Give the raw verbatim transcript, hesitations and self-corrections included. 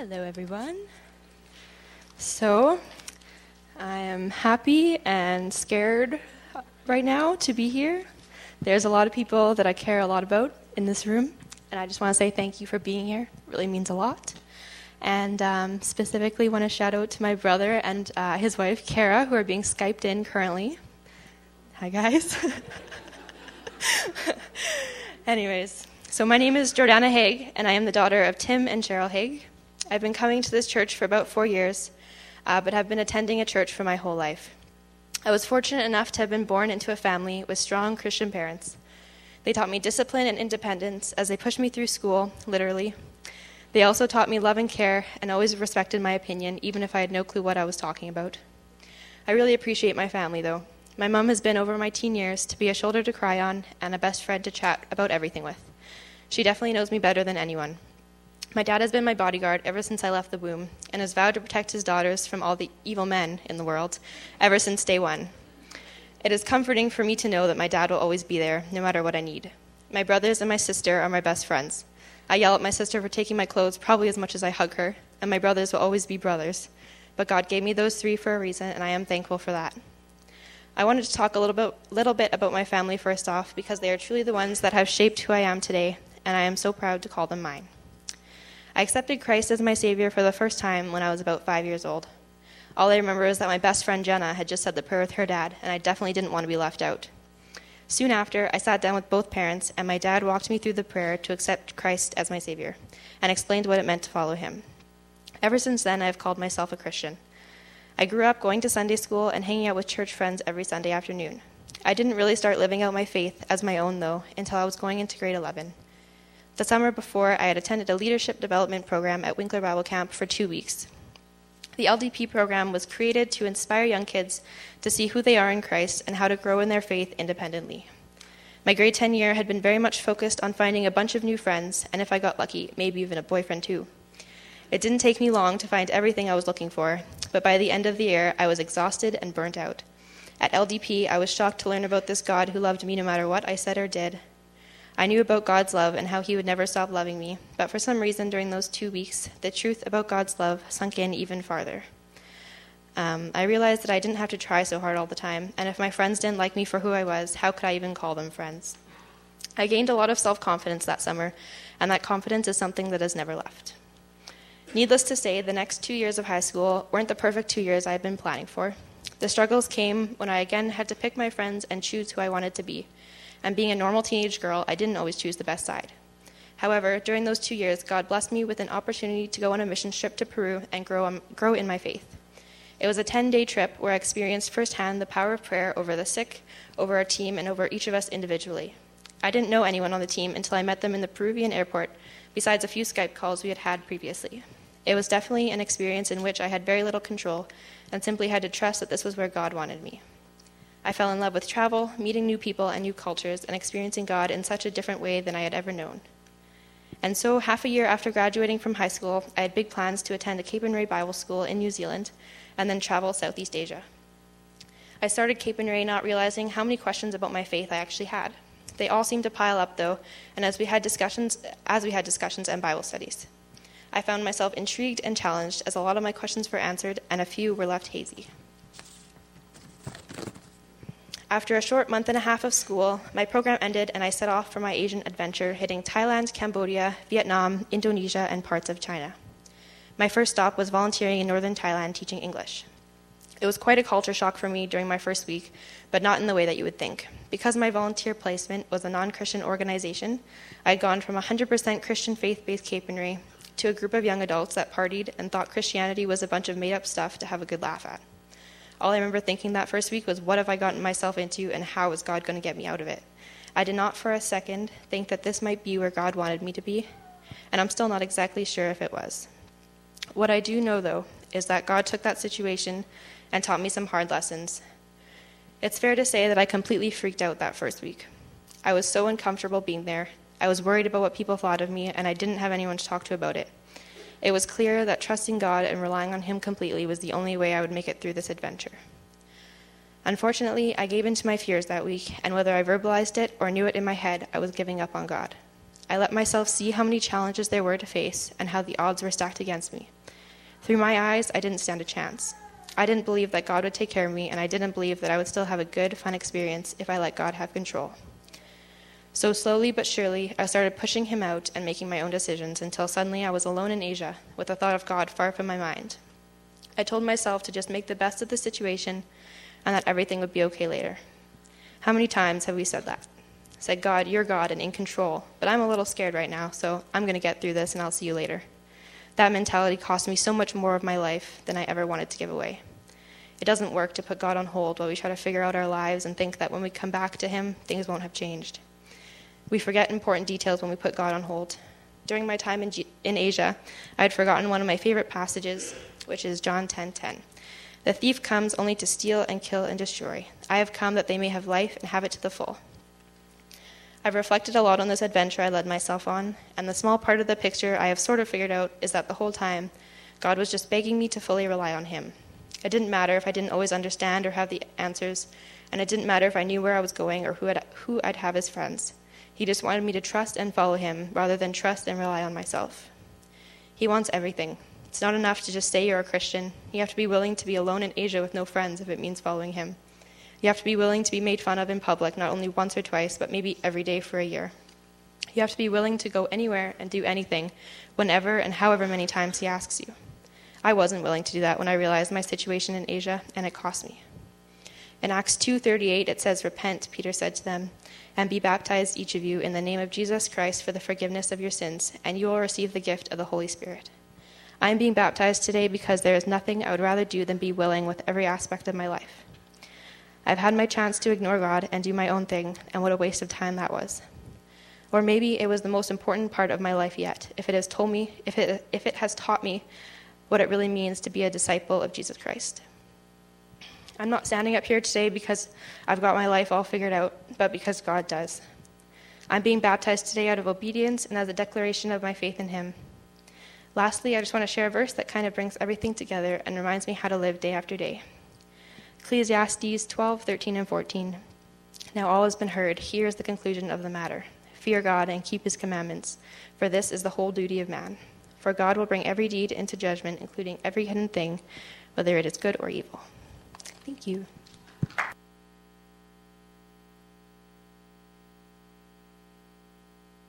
Hello, everyone. So, I am happy and scared right now to be here. There's a lot of people that I care a lot about in this room, and I just want to say thank you for being here. It really means a lot. And um, specifically want to shout out to my brother and uh, his wife, Kara, who are being Skyped in currently. Hi, guys. Anyways, so my name is Jordana Haig, and I am the daughter of Tim and Cheryl Haig. I've been coming to this church for about four years, uh, but have been attending a church for my whole life. I was fortunate enough to have been born into a family with strong Christian parents. They taught me discipline and independence as they pushed me through school, literally. They also taught me love and care and always respected my opinion, even if I had no clue what I was talking about. I really appreciate my family, though. My mom has been over my teen years to be a shoulder to cry on and a best friend to chat about everything with. She definitely knows me better than anyone. My dad has been my bodyguard ever since I left the womb and has vowed to protect his daughters from all the evil men in the world ever since day one. It is comforting for me to know that my dad will always be there, no matter what I need. My brothers and my sister are my best friends. I yell at my sister for taking my clothes probably as much as I hug her, and my brothers will always be brothers. But God gave me those three for a reason, and I am thankful for that. I wanted to talk a little bit, little bit about my family first off, because they are truly the ones that have shaped who I am today, and I am so proud to call them mine. I accepted Christ as my Savior for the first time when I was about five years old. All I remember is that my best friend Jenna had just said the prayer with her dad, and I definitely didn't want to be left out. Soon after, I sat down with both parents, and my dad walked me through the prayer to accept Christ as my Savior and explained what it meant to follow him. Ever since then, I have called myself a Christian. I grew up going to Sunday school and hanging out with church friends every Sunday afternoon. I didn't really start living out my faith as my own, though, until I was going into grade eleven. The summer before, I had attended a leadership development program at Winkler Bible Camp for two weeks. The L D P program was created to inspire young kids to see who they are in Christ and how to grow in their faith independently. My grade ten year had been very much focused on finding a bunch of new friends, and if I got lucky, maybe even a boyfriend too. It didn't take me long to find everything I was looking for, but by the end of the year, I was exhausted and burnt out. At L D P, I was shocked to learn about this God who loved me no matter what I said or did. I knew about God's love and how he would never stop loving me, but for some reason during those two weeks, the truth about God's love sunk in even farther. Um, I realized that I didn't have to try so hard all the time, and if my friends didn't like me for who I was, how could I even call them friends? I gained a lot of self-confidence that summer, and that confidence is something that has never left. Needless to say, the next two years of high school weren't the perfect two years I had been planning for. The struggles came when I again had to pick my friends and choose who I wanted to be. And being a normal teenage girl, I didn't always choose the best side. However, during those two years, God blessed me with an opportunity to go on a mission trip to Peru and grow, um, grow in my faith. It was a ten-day trip where I experienced firsthand the power of prayer over the sick, over our team, and over each of us individually. I didn't know anyone on the team until I met them in the Peruvian airport, besides a few Skype calls we had had previously. It was definitely an experience in which I had very little control and simply had to trust that this was where God wanted me. I fell in love with travel, meeting new people and new cultures, and experiencing God in such a different way than I had ever known. And so, half a year after graduating from high school, I had big plans to attend a Cape and Ray Bible school in New Zealand, and then travel Southeast Asia. I started Cape and Ray not realizing how many questions about my faith I actually had. They all seemed to pile up, though, and as we had discussions, as we had discussions and Bible studies, I found myself intrigued and challenged, as a lot of my questions were answered, and a few were left hazy. After a short month and a half of school, my program ended and I set off for my Asian adventure, hitting Thailand, Cambodia, Vietnam, Indonesia, and parts of China. My first stop was volunteering in northern Thailand teaching English. It was quite a culture shock for me during my first week, but not in the way that you would think. Because my volunteer placement was a non-Christian organization, I had gone from one hundred percent Christian faith-based Cape and Ray to a group of young adults that partied and thought Christianity was a bunch of made-up stuff to have a good laugh at. All I remember thinking that first week was, what have I gotten myself into, and how is God going to get me out of it? I did not for a second think that this might be where God wanted me to be, and I'm still not exactly sure if it was. What I do know, though, is that God took that situation and taught me some hard lessons. It's fair to say that I completely freaked out that first week. I was so uncomfortable being there. I was worried about what people thought of me, and I didn't have anyone to talk to about it. It was clear that trusting God and relying on him completely was the only way I would make it through this adventure. Unfortunately, I gave in to my fears that week, and whether I verbalized it or knew it in my head, I was giving up on God. I let myself see how many challenges there were to face and how the odds were stacked against me. Through my eyes, I didn't stand a chance. I didn't believe that God would take care of me, and I didn't believe that I would still have a good, fun experience if I let God have control. So slowly but surely, I started pushing him out and making my own decisions until suddenly I was alone in Asia, with the thought of God far from my mind. I told myself to just make the best of the situation and that everything would be okay later. How many times have we said that? Said, God, you're God and in control, but I'm a little scared right now, so I'm going to get through this and I'll see you later. That mentality cost me so much more of my life than I ever wanted to give away. It doesn't work to put God on hold while we try to figure out our lives and think that when we come back to him, things won't have changed. We forget important details when we put God on hold. During my time in, G- in Asia, I had forgotten one of my favorite passages, which is John ten ten. The thief comes only to steal and kill and destroy. I have come that they may have life and have it to the full. I've reflected a lot on this adventure I led myself on, and the small part of the picture I have sort of figured out is that the whole time, God was just begging me to fully rely on him. It didn't matter if I didn't always understand or have the answers, and it didn't matter if I knew where I was going or who I'd, who I'd have as friends. He just wanted me to trust and follow him rather than trust and rely on myself. He wants everything. It's not enough to just say you're a Christian. You have to be willing to be alone in Asia with no friends if it means following him. You have to be willing to be made fun of in public, not only once or twice, but maybe every day for a year. You have to be willing to go anywhere and do anything, whenever and however many times he asks you. I wasn't willing to do that when I realized my situation in Asia, and it cost me. In Acts two thirty-eight, it says, Repent, Peter said to them, and be baptized each of you in the name of Jesus Christ for the forgiveness of your sins, and you will receive the gift of the Holy Spirit. I am being baptized today because there is nothing I would rather do than be willing with every aspect of my life. I've had my chance to ignore God and do my own thing, and what a waste of time that was. Or maybe it was the most important part of my life yet, if it has told me, if it, if it has taught me what it really means to be a disciple of Jesus Christ. I'm not standing up here today because I've got my life all figured out, but because God does. I'm being baptized today out of obedience and as a declaration of my faith in him. Lastly, I just want to share a verse that kind of brings everything together and reminds me how to live day after day. Ecclesiastes twelve, thirteen, and fourteen. Now all has been heard. Here is the conclusion of the matter. Fear God and keep his commandments, for this is the whole duty of man. For God will bring every deed into judgment, including every hidden thing, whether it is good or evil. Thank you.